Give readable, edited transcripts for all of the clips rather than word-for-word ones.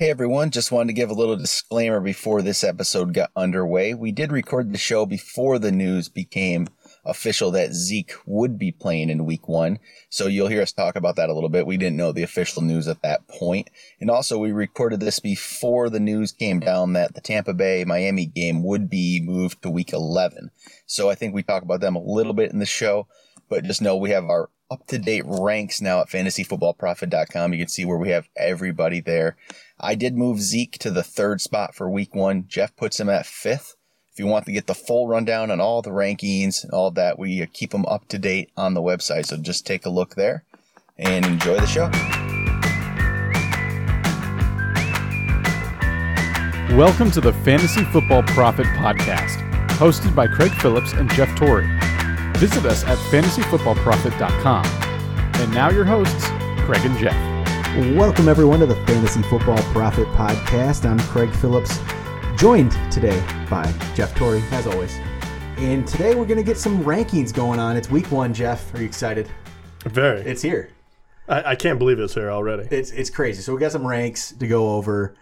Hey everyone, just wanted to give a little disclaimer before this episode got underway. We did record the show before the news became official that Zeke would be playing in week one. So you'll hear us talk about that a little bit. We didn't know the official news at that point. And also we recorded this before the news came down that the Tampa Bay Miami game would be moved to week 11. So I think we talk about them a little bit in the show, but just know we have our up-to-date ranks now at FantasyFootballProfit.com. You can see where we have everybody there. I did move Zeke to the third spot for week one. Jeff puts him at fifth. If you want to get the full rundown on all the rankings and all of that, we keep them up to date on the website. So just take a look there and enjoy the show. Welcome to the Fantasy Football Profit Podcast, hosted by Craig Phillips and Jeff Torrey. Visit us at FantasyFootballProfit.com. And now your hosts, Craig and Jeff. Welcome everyone to the Fantasy Football Profit Podcast. I'm Craig Phillips, joined today by Jeff Torrey, as always. And today we're going to get some rankings going on. It's week one, Jeff. Are you excited? Very. It's here. I can't believe it's here already. It's crazy. So we got some ranks to go over.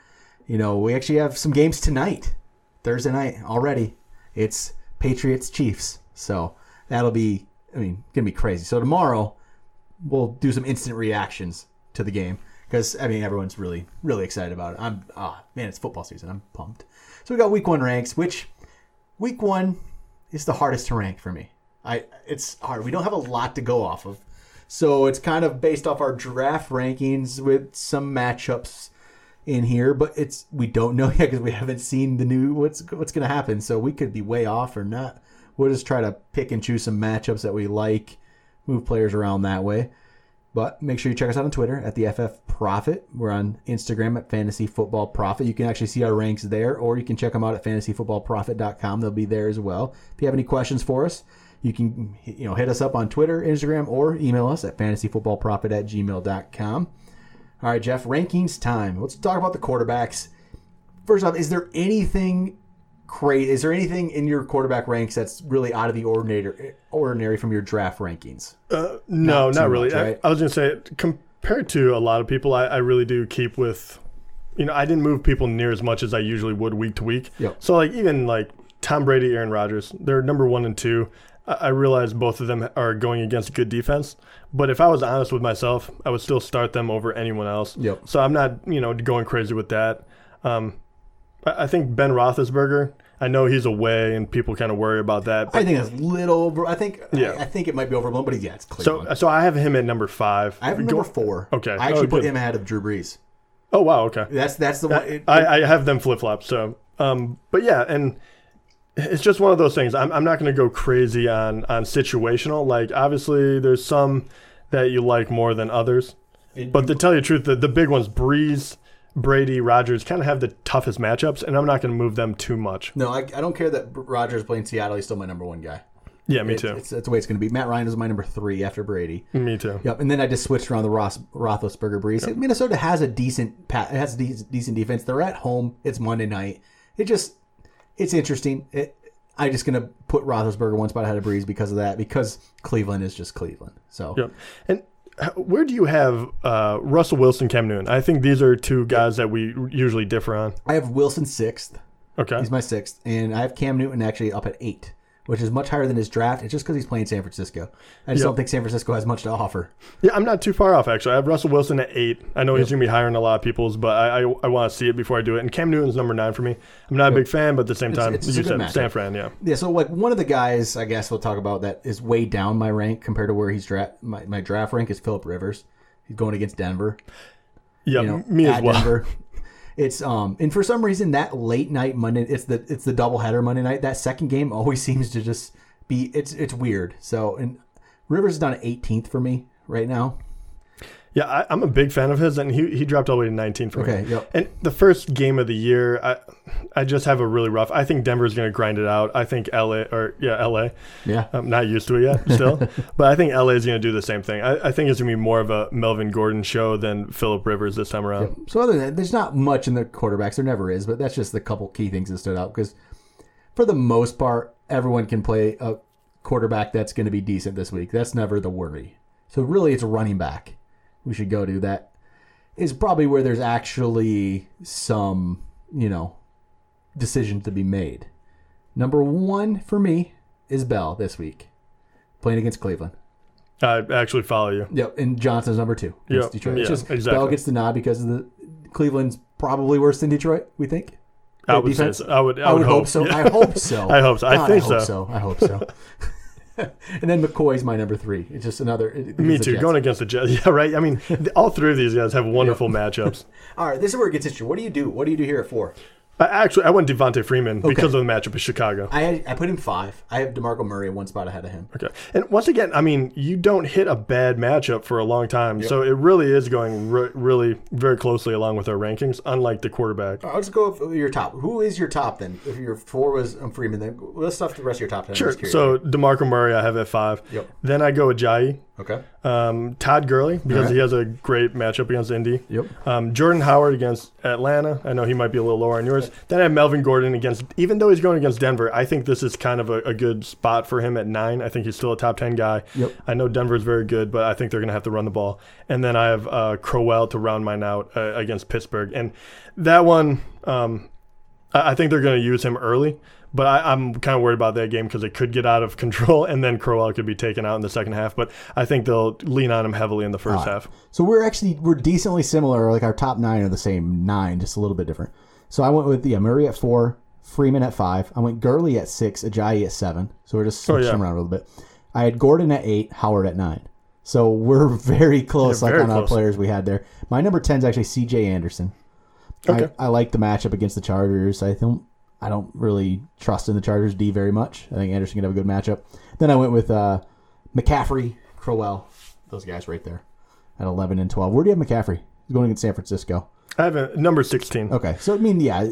You know, we actually have some games tonight, Thursday night already. It's Patriots-Chiefs. So that'll be, going to be crazy. So tomorrow, we'll do some instant reactions to the game because, everyone's really, really excited about it. It's football season. I'm pumped. So we got week one ranks, which week one is the hardest to rank for me. It's hard. We don't have a lot to go off of. So it's kind of based off our draft rankings with some matchups in here, but we don't know yet because we haven't seen the new what's going to happen. So we could be way off or not. We'll just try to pick and choose some matchups that we like, move players around that way. But make sure you check us out on Twitter at the FF Profit. We're on Instagram at Fantasy Football Profit. You can actually see our ranks there, or you can check them out at FantasyFootballProfit.com. They'll be there as well. If you have any questions for us, you can hit us up on Twitter, Instagram, or email us at FantasyFootballProfit@gmail.com. All right, Jeff, rankings time. Let's talk about the quarterbacks. First off, is there anything crazy? Is there anything in your quarterback ranks that's really out of the ordinary from your draft rankings? No, not really. Much, right? I was going to say, compared to a lot of people, I really do keep with, I didn't move people near as much as I usually would week to week. Yep. So, even Tom Brady, Aaron Rodgers, they're number 1 and 2. I realize both of them are going against good defense, but if I was honest with myself, I would still start them over anyone else. Yep. So I'm not, going crazy with that. I think Ben Roethlisberger, I know he's away and people kind of worry about that. I think it's a little over. I think it might be overblown, but yeah, it's Cleveland. So I have him at number 5. I have him number 4. Okay. I actually put him ahead of Drew Brees. Oh, wow. Okay. That's the one. I have them flip-flop. So, but yeah, and it's just one of those things. I'm not going to go crazy on situational. Obviously, there's some that you like more than others. But to tell you the truth, the big ones, Brees, Brady, Rodgers kind of have the toughest matchups, and I'm not going to move them too much. No, I don't care that Rodgers playing Seattle. He's still my number 1 guy. Yeah, me too. That's the way it's going to be. Matt Ryan is my number 3 after Brady. Me too. Yep. And then I just switched around the Roethlisberger Brees. Yep. Minnesota has a decent defense. They're at home. It's Monday night. It's interesting. I'm just going to put Roethlisberger one spot ahead of Brees because of that. Because Cleveland is just Cleveland. So yep. And where do you have Russell Wilson, Cam Newton? I think these are two guys that we usually differ on. I have Wilson 6th. Okay. He's my 6th. And I have Cam Newton actually up at 8, which is much higher than his draft. It's just because he's playing San Francisco. I just don't think San Francisco has much to offer. Yeah, I'm not too far off, actually. I have Russell Wilson at 8. I know he's going to be higher than a lot of people's, but I want to see it before I do it. And Cam Newton's number 9 for me. I'm not a big fan, but at the same time, you said San Fran, yeah. Yeah, so one of the guys I guess we'll talk about that is way down my rank compared to where he's my draft rank is Phillip Rivers. He's going against Denver. Yeah, me as well. Denver. It's and for some reason that late night Monday, it's the doubleheader Monday night. That second game always seems to just be it's weird. So and Rivers is down at 18th for me right now. Yeah, I'm a big fan of his, and he dropped all the way to 19 for me. Yep. And the first game of the year, I just have a really rough. I think Denver's going to grind it out. I think LA. Yeah, I'm not used to it yet still, but I think LA is going to do the same thing. I think it's going to be more of a Melvin Gordon show than Phillip Rivers this time around. Yep. So other than that, there's not much in the quarterbacks. There never is, but that's just the couple key things that stood out because for the most part, everyone can play a quarterback that's going to be decent this week. That's never the worry. So really, it's running back. We should go do that. is probably where there's actually some, you know, decisions to be made. Number one for me is Bell this week, playing against Cleveland. I actually follow you. Yep, and Johnson's number two against Detroit. It's just, exactly. Bell gets the nod because of the Cleveland's probably worse than Detroit, we think. I would, say so. I would hope so. Yeah. I hope so. I hope so. I hope so. And then McCoy's my number three. It's just another. Me too. Going against the Jets. Yeah, right. I mean, all three of these guys have wonderful matchups. All right, this is where it gets interesting. What do you do? What do you do here at four? I went Devontae Freeman because of the matchup with Chicago. I put him five. I have DeMarco Murray one spot ahead of him. Okay. And once again, I mean, you don't hit a bad matchup for a long time. Yep. So it really is going really very closely along with our rankings, unlike the quarterback. All right, let's go with your top. Who is your top then? If your four was Freeman, then let's stuff the rest of your top 10. Sure. So DeMarco Murray I have at five. Yep. Then I go with Ajayi. Okay. Todd Gurley, because he has a great matchup against Indy. Yep. Jordan Howard against Atlanta. I know he might be a little lower on yours. Then I have Melvin Gordon against, even though he's going against Denver, I think this is kind of a good spot for him at 9. I think he's still a top 10 guy. Yep. I know Denver's very good, but I think they're going to have to run the ball. And then I have Crowell to round mine out against Pittsburgh. And that one, I think they're going to use him early. But I'm kind of worried about that game because it could get out of control, and then Crowell could be taken out in the second half. But I think they'll lean on him heavily in the first half. So we're decently similar. Like our top 9 are the same 9, just a little bit different. So I went with Murray at 4, Freeman at 5. I went Gurley at 6, Ajayi at 7. So we're just switching around a little bit. I had Gordon at 8, Howard at 9. So we're very close, our players we had there. My number 10 is actually C.J. Anderson. Okay. I like the matchup against the Chargers. I don't really trust in the Chargers D very much. I think Anderson can have a good matchup. Then I went with McCaffrey, Crowell, those guys right there at 11 and 12. Where do you have McCaffrey? He's going against San Francisco. I have a number 16. Okay. So, I mean, yeah.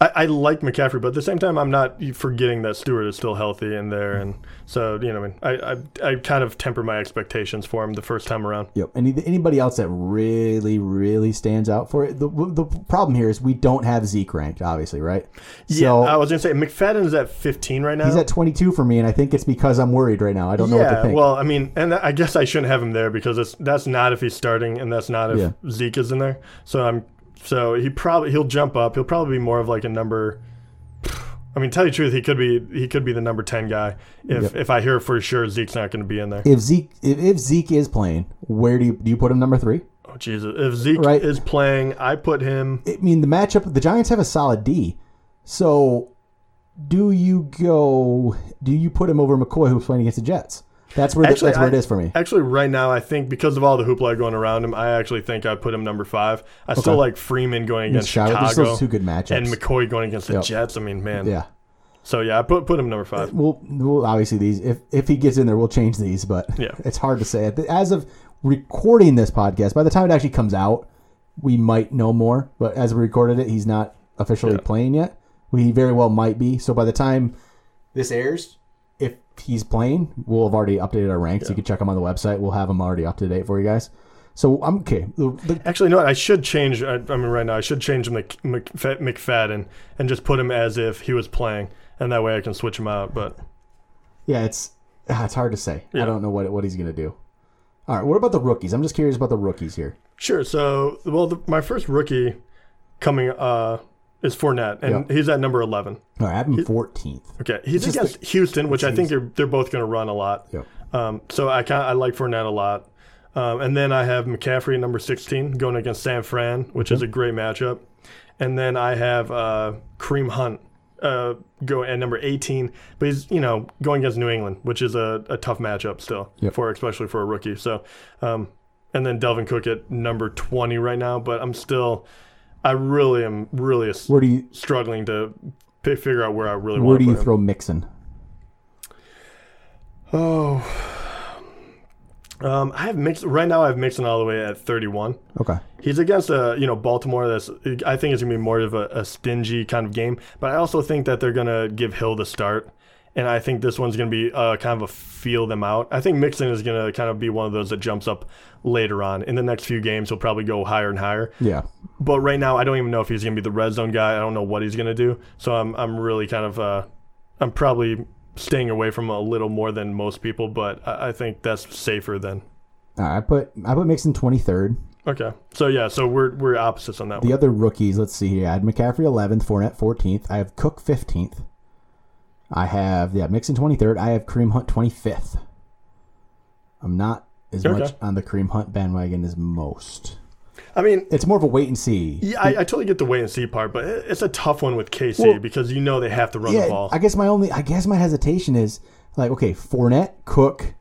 I like McCaffrey, but at the same time, I'm not forgetting that Stewart is still healthy in there. And so, you know, I kind of temper my expectations for him the first time around. Yep. And anybody else that really, really stands out for it? The problem here is we don't have Zeke ranked, obviously, right? Yeah, so, I was going to say, McFadden's at 15 right now. He's at 22 for me, and I think it's because I'm worried right now. I don't know what to think. Well, I mean, and I guess I shouldn't have him there because that's not if he's starting and that's not if Zeke is in there. So he'll jump up. He'll probably be more of like a number. I mean, tell you the truth, he could be the number 10 guy if I hear for sure Zeke's not going to be in there. If Zeke is playing, where do you put him number 3? Oh Jesus! If Zeke is playing, I put him. I mean, the matchup. The Giants have a solid D. So do you put him over McCoy, who's playing against the Jets? That's where it is for me. Actually, right now, I think because of all the hoopla going around him, I actually think I put him number 5. I still like Freeman going against Chicago. Those two good matchups. And McCoy going against the Jets. I mean, man. Yeah. So, yeah, I put him number 5. We'll obviously, these if he gets in there, we'll change these, but it's hard to say. As of recording this podcast, by the time it actually comes out, we might know more. But as we recorded it, he's not officially playing yet. He very well might be. So by the time this airs, if he's playing, we'll have already updated our ranks. You can check them on the website. We'll have them already up to date for you guys. So I'm okay. Actually, no, I should change. Right now I should change McFadden and just put him as if he was playing, and that way I can switch him out. But yeah, it's hard to say. Yeah. I don't know what he's gonna do. All right, what about the rookies? I'm just curious about the rookies here. Sure. So, well, my first rookie coming is Fournette, and he's at number 11. All right, I have him 14th. Okay, he's against Houston, which I think they're both going to run a lot. Yep. So I like Fournette a lot. And then I have McCaffrey at number 16 going against San Fran, which is a great matchup. And then I have Kareem Hunt go at number 18, but he's going against New England, which is a tough matchup still, especially for a rookie. So, and then Delvin Cook at number 20 right now, but I'm still... I really am struggling to figure out where I really want to put him. Where do you throw Mixon? Oh. I have Mixon all the way at 31. Okay. He's against Baltimore. I think it's going to be more of a stingy kind of game, but I also think that they're going to give Hill the start. And I think this one's going to be kind of a feel them out. I think Mixon is going to kind of be one of those that jumps up later on. In the next few games, he'll probably go higher and higher. Yeah. But right now, I don't even know if he's going to be the red zone guy. I don't know what he's going to do. So I'm really kind of I'm probably staying away from a little more than most people, but I think that's safer then. All right, I put Mixon 23rd. Okay. So, yeah, so we're opposites on that one. The other rookies, let's see here. I had McCaffrey 11th, Fournette 14th. I have Cook 15th. I have, yeah, Mixon 23rd. I have Kareem Hunt 25th. I'm not as much on the Kareem Hunt bandwagon as most. I mean, it's more of a wait and see. Yeah, I totally get the wait and see part, but it's a tough one with KC because you know they have to run the ball. I guess my hesitation is like, okay, Fournette, Cook,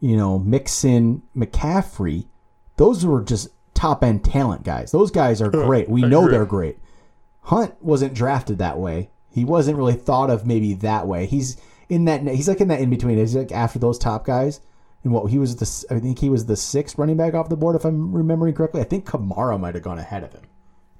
Mixon, McCaffrey, those were just top end talent guys. Those guys are great. We know they're great. Hunt wasn't drafted that way. He wasn't really thought of maybe that way. He's like in that in between. He's like after those top guys. And I think he was the sixth running back off the board, if I'm remembering correctly. I think Kamara might have gone ahead of him.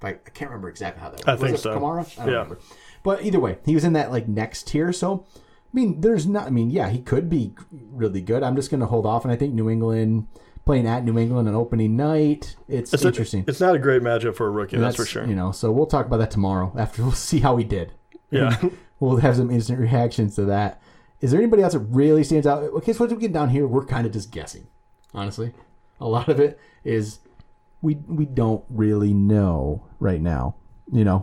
I can't remember exactly how that was. I think so. Kamara? I don't remember. But either way, he was in that like next tier. So, yeah, he could be really good. I'm just going to hold off. And I think playing at New England on opening night, it's interesting. It's not a great matchup for a rookie, that's for sure. So we'll talk about that tomorrow after we'll see how we did. Yeah. We'll have some instant reactions to that. Is there anybody else that really stands out? Okay, so once we get down here, we're kind of just guessing, honestly. A lot of it is we don't really know right now.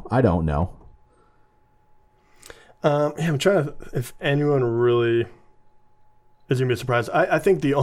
I don't know. I'm trying to if anyone really is going to be surprised. I think the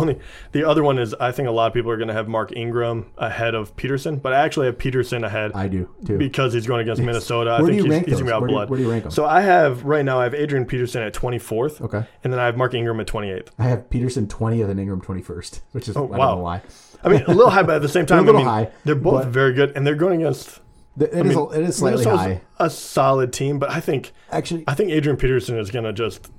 other one is I think a lot of people are going to have Mark Ingram ahead of Peterson, but I actually have Peterson ahead. I do too because he's going against Minnesota. I think he's going to be out blood. Where do you rank him? So I have Adrian Peterson at 24th. Okay, and then I have Mark Ingram at 28th. I have Peterson 20th and Ingram 21st, which is I don't know why. I mean, a little high, but at the same time, high. They're both very good, and they're going against. It is slightly Minnesota's high. A solid team, but I think Adrian Peterson is going to just.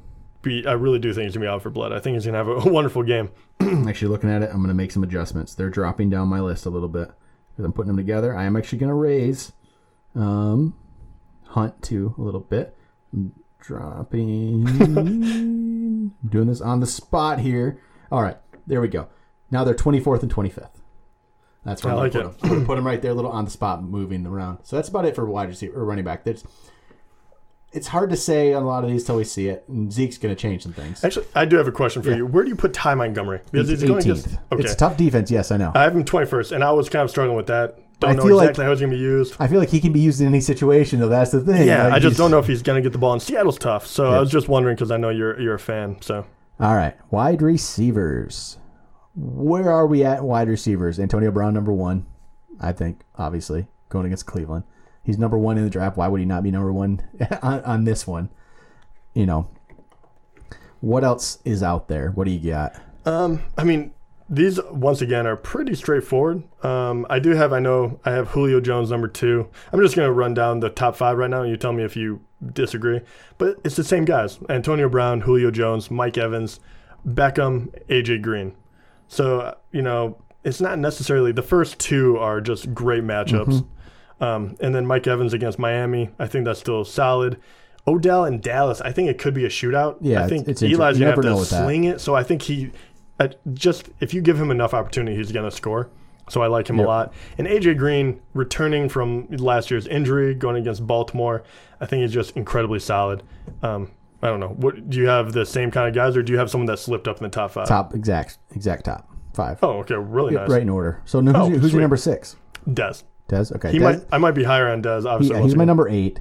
I really do think he's going to be out for blood. I think he's going to have a wonderful game. Actually, looking at it, I'm going to make some adjustments. They're dropping down my list a little bit because I'm putting them together. I am actually going to raise Hunt too a little bit. I'm dropping. I'm doing this on the spot here. All right, there we go. Now they're 24th and 25th. That's where I'm going to put them. I'm going to put them right there, a little on the spot, moving around. So that's about it for wide receiver or running back. It's hard to say on a lot of these till we see it. And Zeke's going to change some things. Actually, I do have a question for you. Where do you put Ty Montgomery? Because it's 18th. It's a tough defense. Yes, I know. I have him 21st, and I was kind of struggling with that. I don't know exactly how he's going to be used. I feel like he can be used in any situation, though. That's the thing. Yeah, I just don't know if he's going to get the ball. And Seattle's tough, so I was just wondering because I know you're a fan. So all right, wide receivers. Where are we at wide receivers? Antonio Brown, number one, I think, obviously, going against Cleveland. He's number one in the draft. Why would he not be number one on this one? What else is out there? What do you got? These, once again, are pretty straightforward. I have Julio Jones, number two. I'm just going to run down the top five right now, and you tell me if you disagree. But it's the same guys. Antonio Brown, Julio Jones, Mike Evans, Beckham, A.J. Green. So, it's not necessarily – the first two are just great matchups. Mm-hmm. And then Mike Evans against Miami. I think that's still solid. Odell and Dallas, I think it could be a shootout. Yeah, I think Eli's going to have to sling it. So I think if you give him enough opportunity, he's going to score. So I like him a lot. And A.J. Green returning from last year's injury, going against Baltimore, I think he's just incredibly solid. I don't know. Do you have the same kind of guys, or do you have someone that slipped up in the top five? Exact top five. Oh, okay. Really nice. Right in order. So who's your number six? Dez. Dez? Okay. I might be higher on Dez, obviously. He's my number eight.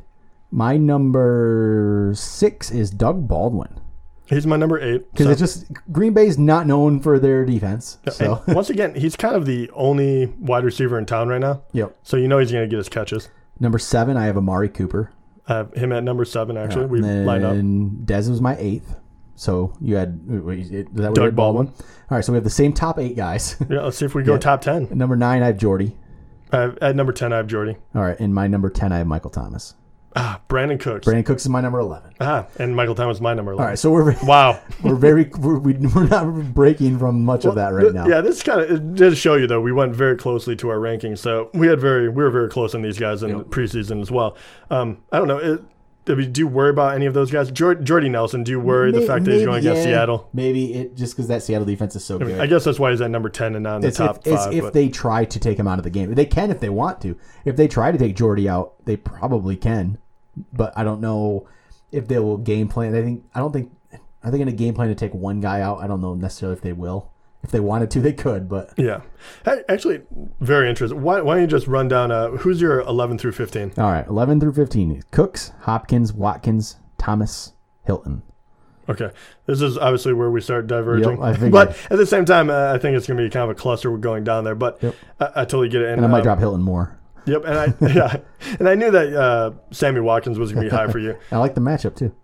My number six is Doug Baldwin. He's my number eight. Because it's just Green Bay's not known for their defense. So. Once again, he's kind of the only wide receiver in town right now. Yep. So he's going to get his catches. Number seven, I have Amari Cooper. I have him at number seven, actually. We lined up. And Dez was my eighth. So you had Doug Baldwin. All right, so we have the same top eight guys. Yeah, let's see if we go top 10. At number nine, I have Jordy. At number 10, I have Jordy. All right. And my number 10, I have Michael Thomas. Brandon Cooks. Brandon Cooks is my number 11. And Michael Thomas is my number 11. All right. So we're not breaking from much of that right now. Yeah, this kind of it did show you though. We went very closely to our rankings, so we were very close on these guys in the preseason as well. I don't know. Do you worry about any of those guys? Jordy Nelson, do you worry the fact that he's going against Seattle? Maybe just because that Seattle defense is so good. I guess that's why he's at number 10 and not in the top five. If they try to take him out of the game. They can if they want to. If they try to take Jordy out, they probably can. But I don't know if they will game plan. I don't think – are they going to game plan to take one guy out? I don't know necessarily if they will. if they wanted to, they could. But yeah, actually, very interesting. Why don't you just run down who's your 11 through 15? All right, 11 through 15: Cooks, Hopkins, Watkins, Thomas, Hilton. Okay, this is obviously where we start diverging. Yep, I think but at the same time, I think it's going to be kind of a cluster going down there. But yep. I totally get it. And I might drop Hilton more. Yep, and I knew that Sammy Watkins was going to be high for you. I like the matchup too.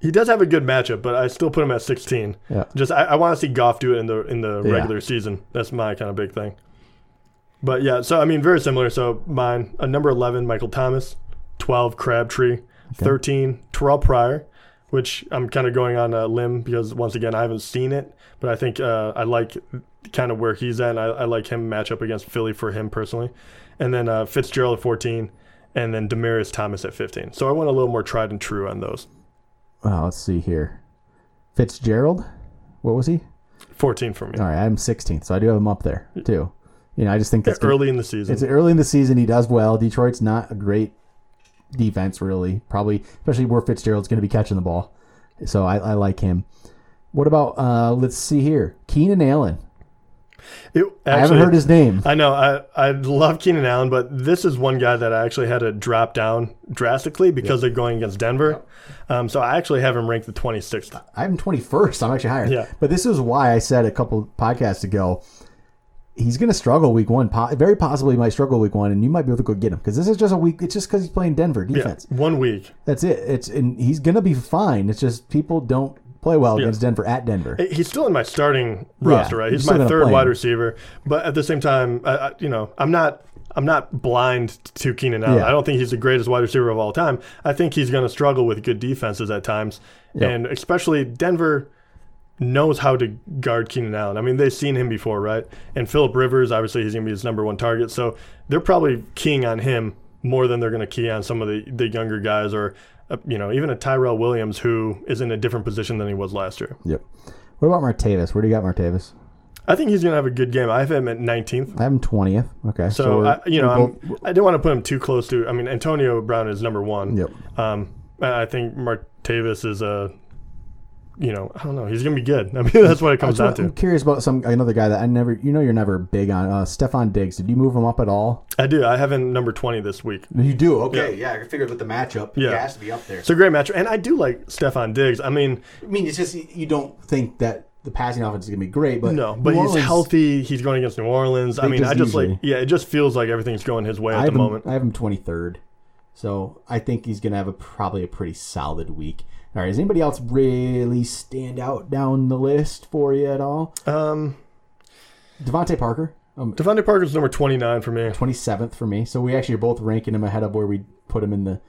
He does have a good matchup, but I still put him at 16. Yeah. Just I want to see Goff do it in the regular season. That's my kind of big thing. But yeah, so I mean, very similar. So mine, number 11, Michael Thomas, 12, Crabtree, 13, Terrell Pryor, which I'm kind of going on a limb because, once again, I haven't seen it, but I think I like kind of where he's at, and I like him match up against Philly for him personally. And then Fitzgerald at 14, and then Demaryius Thomas at 15. So I want a little more tried and true on those. Well, let's see here. Fitzgerald, what was he? 14 for me. All right, I'm 16th, so I do have him up there too. You know, I just think that's early in the season. It's early in the season. He does well. Detroit's not a great defense, really, probably, especially where Fitzgerald's going to be catching the ball. So I like him. What about, let's see here, Keenan Allen. I haven't heard his name. I know. I love Keenan Allen, but this is one guy that I actually had to drop down drastically because they're going against Denver. So I actually have him ranked the 26th. I have him 21st. I'm actually higher. Yeah. But this is why I said a couple podcasts ago, he's going to struggle week one. Very possibly he might struggle week one, and you might be able to go get him because this is just a week. It's just because he's playing Denver defense. Yeah, 1 week. That's it. And he's going to be fine. It's just people don't play well against Denver at Denver. He's still in my starting roster, right? He's my third wide receiver. But at the same time, I'm not blind to Keenan Allen. Yeah. I don't think he's the greatest wide receiver of all time. I think he's going to struggle with good defenses at times, and especially Denver knows how to guard Keenan Allen. I mean, they've seen him before, right? And Phillip Rivers, obviously, he's going to be his number one target. So they're probably keying on him more than they're going to key on some of the younger guys or even a Tyrell Williams who is in a different position than he was last year. Yep. What about Martavis? Where do you got Martavis? I think he's going to have a good game. I have him at 19th. I have him 20th. Okay. So I don't want to put him too close to. I mean, Antonio Brown is number one. Yep. I think Martavis is I don't know. He's going to be good. I mean, that's what it comes down to. I'm curious about another guy that I never, you're never big on. Stefon Diggs, did you move him up at all? I do. I have him number 20 this week. You do? Okay. Yeah. I figured with the matchup, he has to be up there. It's a great matchup. And I do like Stefon Diggs. I mean, it's just you don't think that the passing offense is going to be great, but no, but he's healthy. He's going against New Orleans. I mean, it just feels like everything's going his way at the moment. I have him 23rd. So I think he's going to have probably a pretty solid week. All right, does anybody else really stand out down the list for you at all? Devontae Parker. Devontae Parker's number 29 for me. 27th for me. So we actually are both ranking him ahead of where we put him in the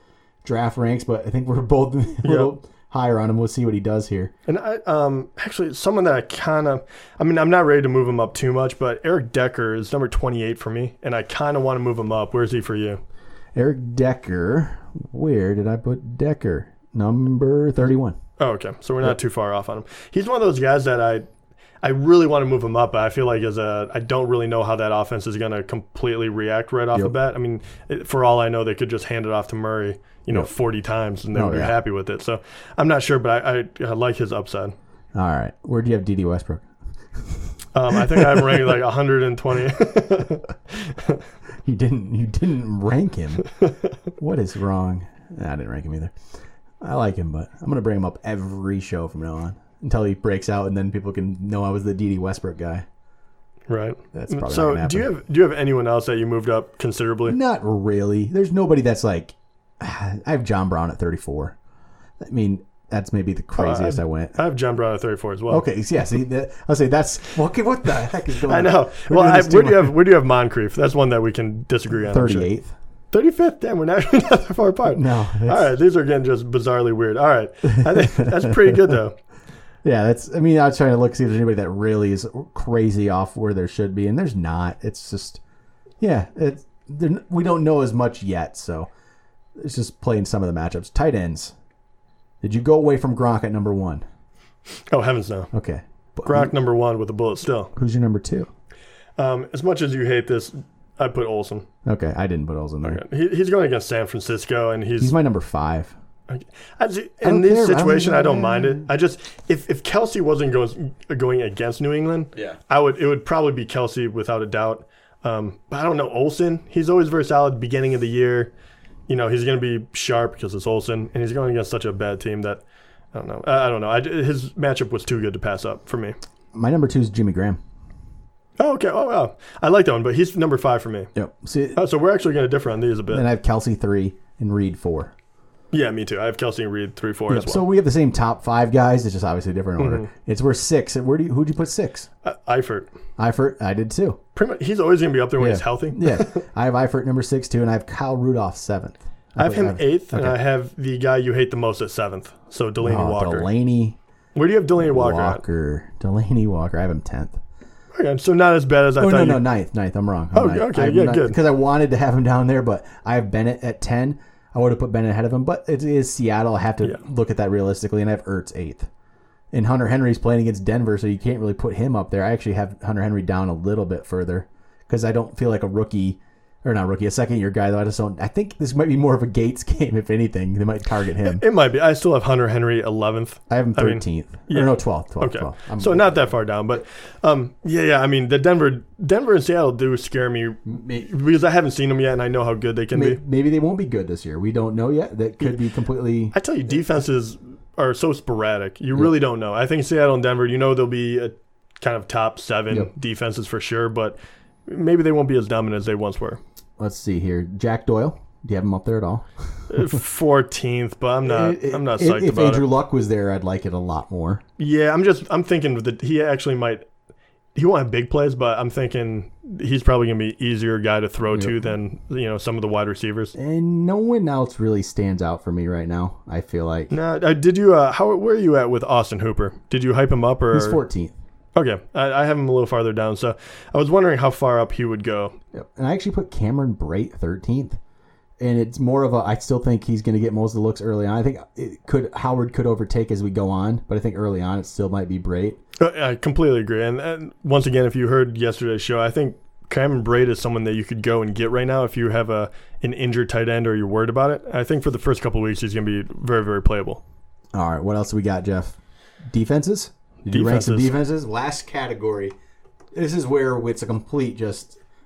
draft ranks, but I think we're both a little higher on him. We'll see what he does here. And I actually, someone that I kind of, I'm not ready to move him up too much, but Eric Decker is number 28 for me, and I kind of want to move him up. Where's he for you? Eric Decker. Where did I put Decker? Number 31. Oh, okay. So we're not too far off on him. He's one of those guys that I really want to move him up, but I feel like I don't really know how that offense is going to completely react right off the bat. I mean, for all I know, they could just hand it off to Murray, 40 times, and they would be happy with it. So I'm not sure, but I like his upside. All right. Where do you have D.D. Westbrook? I think I have ranked like 120. You didn't rank him. What is wrong? I didn't rank him either. I like him, but I'm going to bring him up every show from now on until he breaks out, and then people can know I was the D.D. Westbrook guy. Right. That's probably so. Do you have anyone else that you moved up considerably? Not really. There's nobody that's like. I have John Brown at 34. I mean, that's maybe the craziest I went. I have John Brown at 34 as well. Okay. Yeah. See, I'll say that's okay. What the heck is going on? I know. We're where do you have Moncrief? That's one that we can disagree on. 38th. 35th, damn, we're not that far apart. No. All right, these are, again, just bizarrely weird. All right. I think that's pretty good, though. Yeah, I was trying to look, see if there's anybody that really is crazy off where there should be, and there's not. It's just, we don't know as much yet, so it's just playing some of the matchups. Tight ends. Did you go away from Gronk at number one? Oh, heavens no. Okay. Gronk number one with a bullet still. Who's your number two? As much as you hate this, I put Olsen. Okay, I didn't put Olsen there. Okay. He's going against San Francisco, and he's my number 5. Okay. In this situation, I don't mind it. I just if Kelsey wasn't going against New England, it would probably be Kelsey without a doubt. But I don't know Olsen. He's always very solid beginning of the year. You know, he's going to be sharp because it's Olsen, and he's going against such a bad team that I don't know. His matchup was too good to pass up for me. My number 2 is Jimmy Graham. Oh, okay. Oh, wow. I like that one, but he's number 5 for me. Yep. So we're actually going to differ on these a bit. And I have Kelsey 3 and Reed 4. Yeah, me too. I have Kelsey and Reed 3, 4 as well. So we have the same top 5 guys. It's just obviously a different order. Mm-hmm. We're 6. And who'd you put 6? Eifert. Eifert, I did too. Pretty much, he's always going to be up there when he's healthy. Yeah. I have Eifert number 6 too, and I have Kyle Rudolph 7th. I have him 8th, and I have the guy you hate the most at 7th. So Delaney Walker. Where do you have Delaney Walker? Delaney Walker. I have him 10th. Okay, so not as bad as I thought. No, 9th. I'm wrong. Good. Because I wanted to have him down there, but I have Bennett at 10. I would have put Bennett ahead of him, but it is Seattle. I have to look at that realistically, and I have Ertz 8th. And Hunter Henry's playing against Denver, so you can't really put him up there. I actually have Hunter Henry down a little bit further because I don't feel like a second-year guy, though. I think this might be more of a Gates game, if anything. They might target him. It might be. I still have Hunter Henry 11th. I have him 13th. 12th. 12th, okay. 12th. So not that far down. But, I mean, the Denver and Seattle do scare me because I haven't seen them yet, and I know how good they can be. Maybe they won't be good this year. We don't know yet. That could be completely... I tell you, defenses are so sporadic. You really don't know. I think Seattle and Denver, they'll be a kind of top 7 defenses for sure, but maybe they won't be as dominant as they once were. Let's see here. Jack Doyle. Do you have him up there at all? 14th, but I'm not psyched about it. If Andrew Luck was there, I'd like it a lot more. Yeah, I'm thinking that he actually might. He won't have big plays, but I'm thinking he's probably going to be an easier guy to throw to than some of the wide receivers. And no one else really stands out for me right now. I feel like. Did you? Where are you at with Austin Hooper? Did you hype him up or? He's 14th. Okay, I have him a little farther down, so I was wondering how far up he would go. Yep. And I actually put Cameron Brate 13th, and it's more of I still think he's going to get most of the looks early on. I think Howard could overtake as we go on, but I think early on it still might be Brate. I completely agree, and once again, if you heard yesterday's show, I think Cameron Brate is someone that you could go and get right now if you have an injured tight end or you're worried about it. I think for the first couple of weeks, he's going to be very, very playable. All right, what else do we got, Jeff? Defenses? Did you rank some defenses? Last category. This is where it's a complete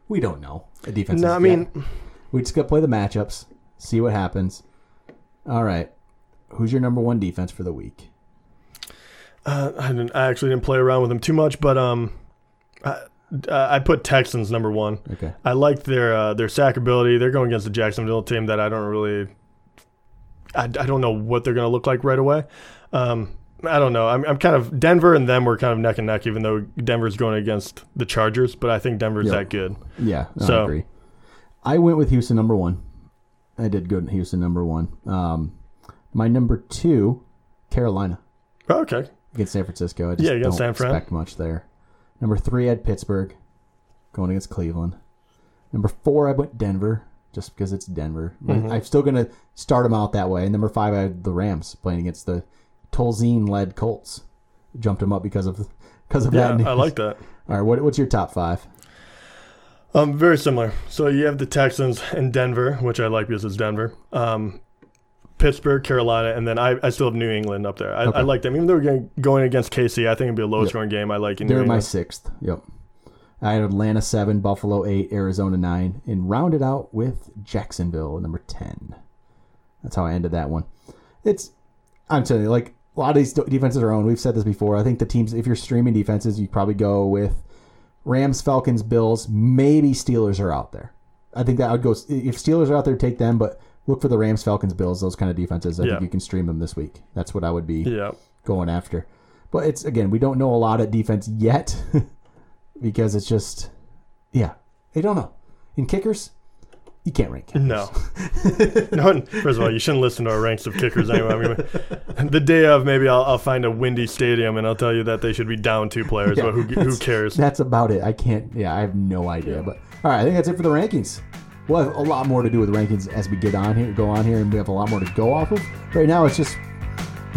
we don't know. A defense. No, I mean... Yeah. We just got to play the matchups, see what happens. All right. Who's your number 1 defense for the week? I actually didn't play around with them too much, but I put Texans number 1. Okay. I liked their sack ability. They're going against the Jacksonville team that I don't really... I don't know what they're going to look like right away. I don't know. I'm kind of – Denver and them were kind of neck and neck, even though Denver's going against the Chargers, but I think Denver's that good. Yeah, I agree. I went with Houston number 1. I did go to Houston number 1. My number 2, Carolina. Oh, okay. Against San Francisco. I just don't expect much there. Number 3, I had Pittsburgh going against Cleveland. Number 4, I went Denver just because it's Denver. Mm-hmm. I'm still going to start them out that way. And number 5, I had the Rams playing against the – Tolzien-led Colts. Jumped him up because of that news. I like that. All right, what's your top 5? Very similar. So you have the Texans and Denver, which I like because it's Denver. Pittsburgh, Carolina, and then I still have New England up there. I like them. Even though we're going against KC, I think it'd be a low-scoring game. I like New England. They're my 6th. Yep. I had Atlanta 7, Buffalo 8, Arizona 9, and rounded out with Jacksonville, number 10. That's how I ended that one. I'm telling you, like, a lot of these defenses are owned. We've said this before. I think the teams, if you're streaming defenses, you probably go with Rams, Falcons, Bills. Maybe Steelers are out there. I think that I would go. If Steelers are out there, take them, but look for the Rams, Falcons, Bills, those kind of defenses. I think you can stream them this week. That's what I would be going after. But it's, again, we don't know a lot of defense yet because it's just, they don't know. In kickers, you can't rank kickers. No. First of all, you shouldn't listen to our ranks of kickers anyway. I mean, the day of, maybe I'll find a windy stadium and I'll tell you that they should be down 2 players, but who cares? That's about it. I can't. Yeah, I have no idea. Yeah. But all right, I think that's it for the rankings. We'll have a lot more to do with rankings as we go on here, and we have a lot more to go off of. Right now, it's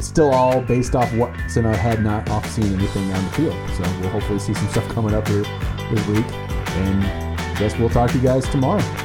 still all based off what's in our head, not off seeing anything on the field. So we'll hopefully see some stuff coming up here this week, and I guess we'll talk to you guys tomorrow.